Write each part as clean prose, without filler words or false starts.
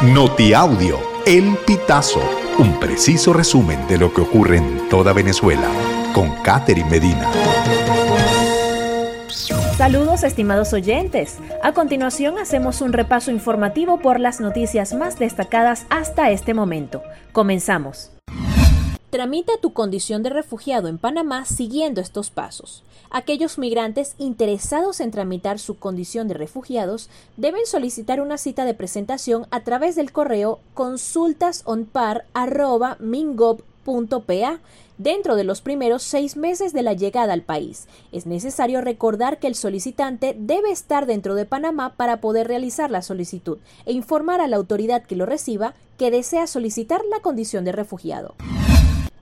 Notiaudio, El Pitazo, un preciso resumen de lo que ocurre en toda Venezuela, con Katherine Medina. Saludos, estimados oyentes. A continuación hacemos un repaso informativo por las noticias más destacadas hasta este momento. Comenzamos. Tramita tu condición de refugiado en Panamá siguiendo estos pasos. Aquellos migrantes interesados en tramitar su condición de refugiados deben solicitar una cita de presentación a través del correo consultasonpar@mingov.pa dentro de los primeros 6 meses de la llegada al país. Es necesario recordar que el solicitante debe estar dentro de Panamá para poder realizar la solicitud e informar a la autoridad que lo reciba que desea solicitar la condición de refugiado.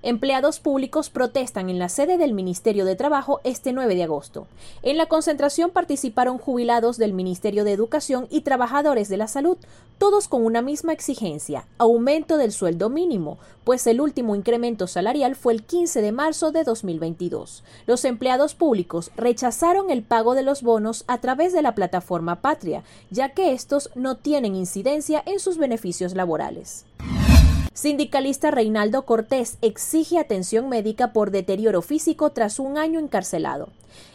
Empleados públicos protestan en la sede del Ministerio de Trabajo este 9 de agosto. En la concentración participaron jubilados del Ministerio de Educación y trabajadores de la salud, todos con una misma exigencia, aumento del sueldo mínimo, pues el último incremento salarial fue el 15 de marzo de 2022. Los empleados públicos rechazaron el pago de los bonos a través de la plataforma Patria, ya que estos no tienen incidencia en sus beneficios laborales. Sindicalista Reinaldo Cortés exige atención médica por deterioro físico tras un año encarcelado.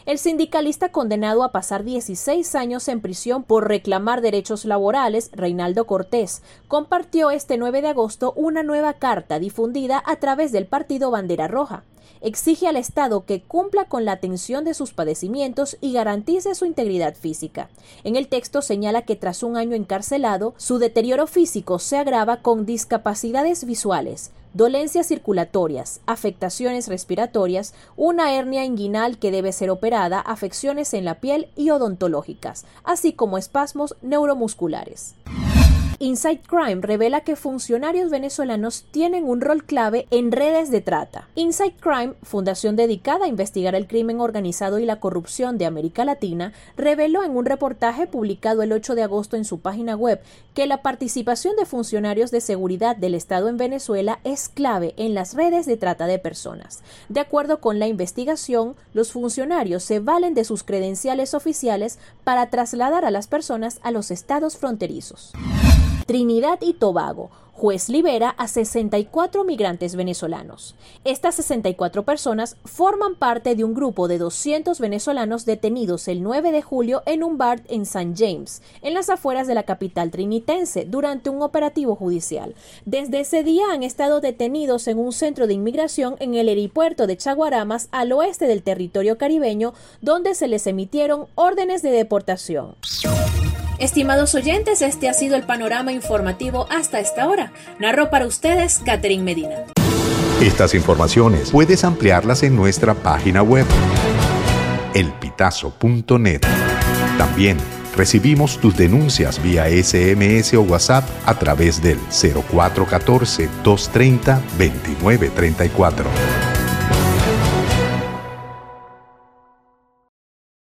El sindicalista condenado a pasar 16 años en prisión por reclamar derechos laborales, Reinaldo Cortés, compartió este 9 de agosto una nueva carta difundida a través del partido Bandera Roja. Exige al Estado que cumpla con la atención de sus padecimientos y garantice su integridad física. En el texto señala que tras un año encarcelado, su deterioro físico se agrava con discapacidades visuales, dolencias circulatorias, afectaciones respiratorias, una hernia inguinal que debe ser operada, afecciones en la piel y odontológicas, así como espasmos neuromusculares. InSight Crime revela que funcionarios venezolanos tienen un rol clave en redes de trata. InSight Crime, fundación dedicada a investigar el crimen organizado y la corrupción de América Latina, reveló en un reportaje publicado el 8 de agosto en su página web que la participación de funcionarios de seguridad del Estado en Venezuela es clave en las redes de trata de personas. De acuerdo con la investigación, los funcionarios se valen de sus credenciales oficiales para trasladar a las personas a los estados fronterizos. Trinidad y Tobago. Juez libera a 64 migrantes venezolanos. Estas 64 personas forman parte de un grupo de 200 venezolanos detenidos el 9 de julio en un bar en St. James, en las afueras de la capital trinitense, durante un operativo judicial. Desde ese día han estado detenidos en un centro de inmigración en el aeropuerto de Chaguaramas, al oeste del territorio caribeño, donde se les emitieron órdenes de deportación. Estimados oyentes, este ha sido el panorama informativo hasta esta hora. Narró para ustedes Katherine Medina. Estas informaciones puedes ampliarlas en nuestra página web, elpitazo.net. También recibimos tus denuncias vía SMS o WhatsApp a través del 0414-230-2934.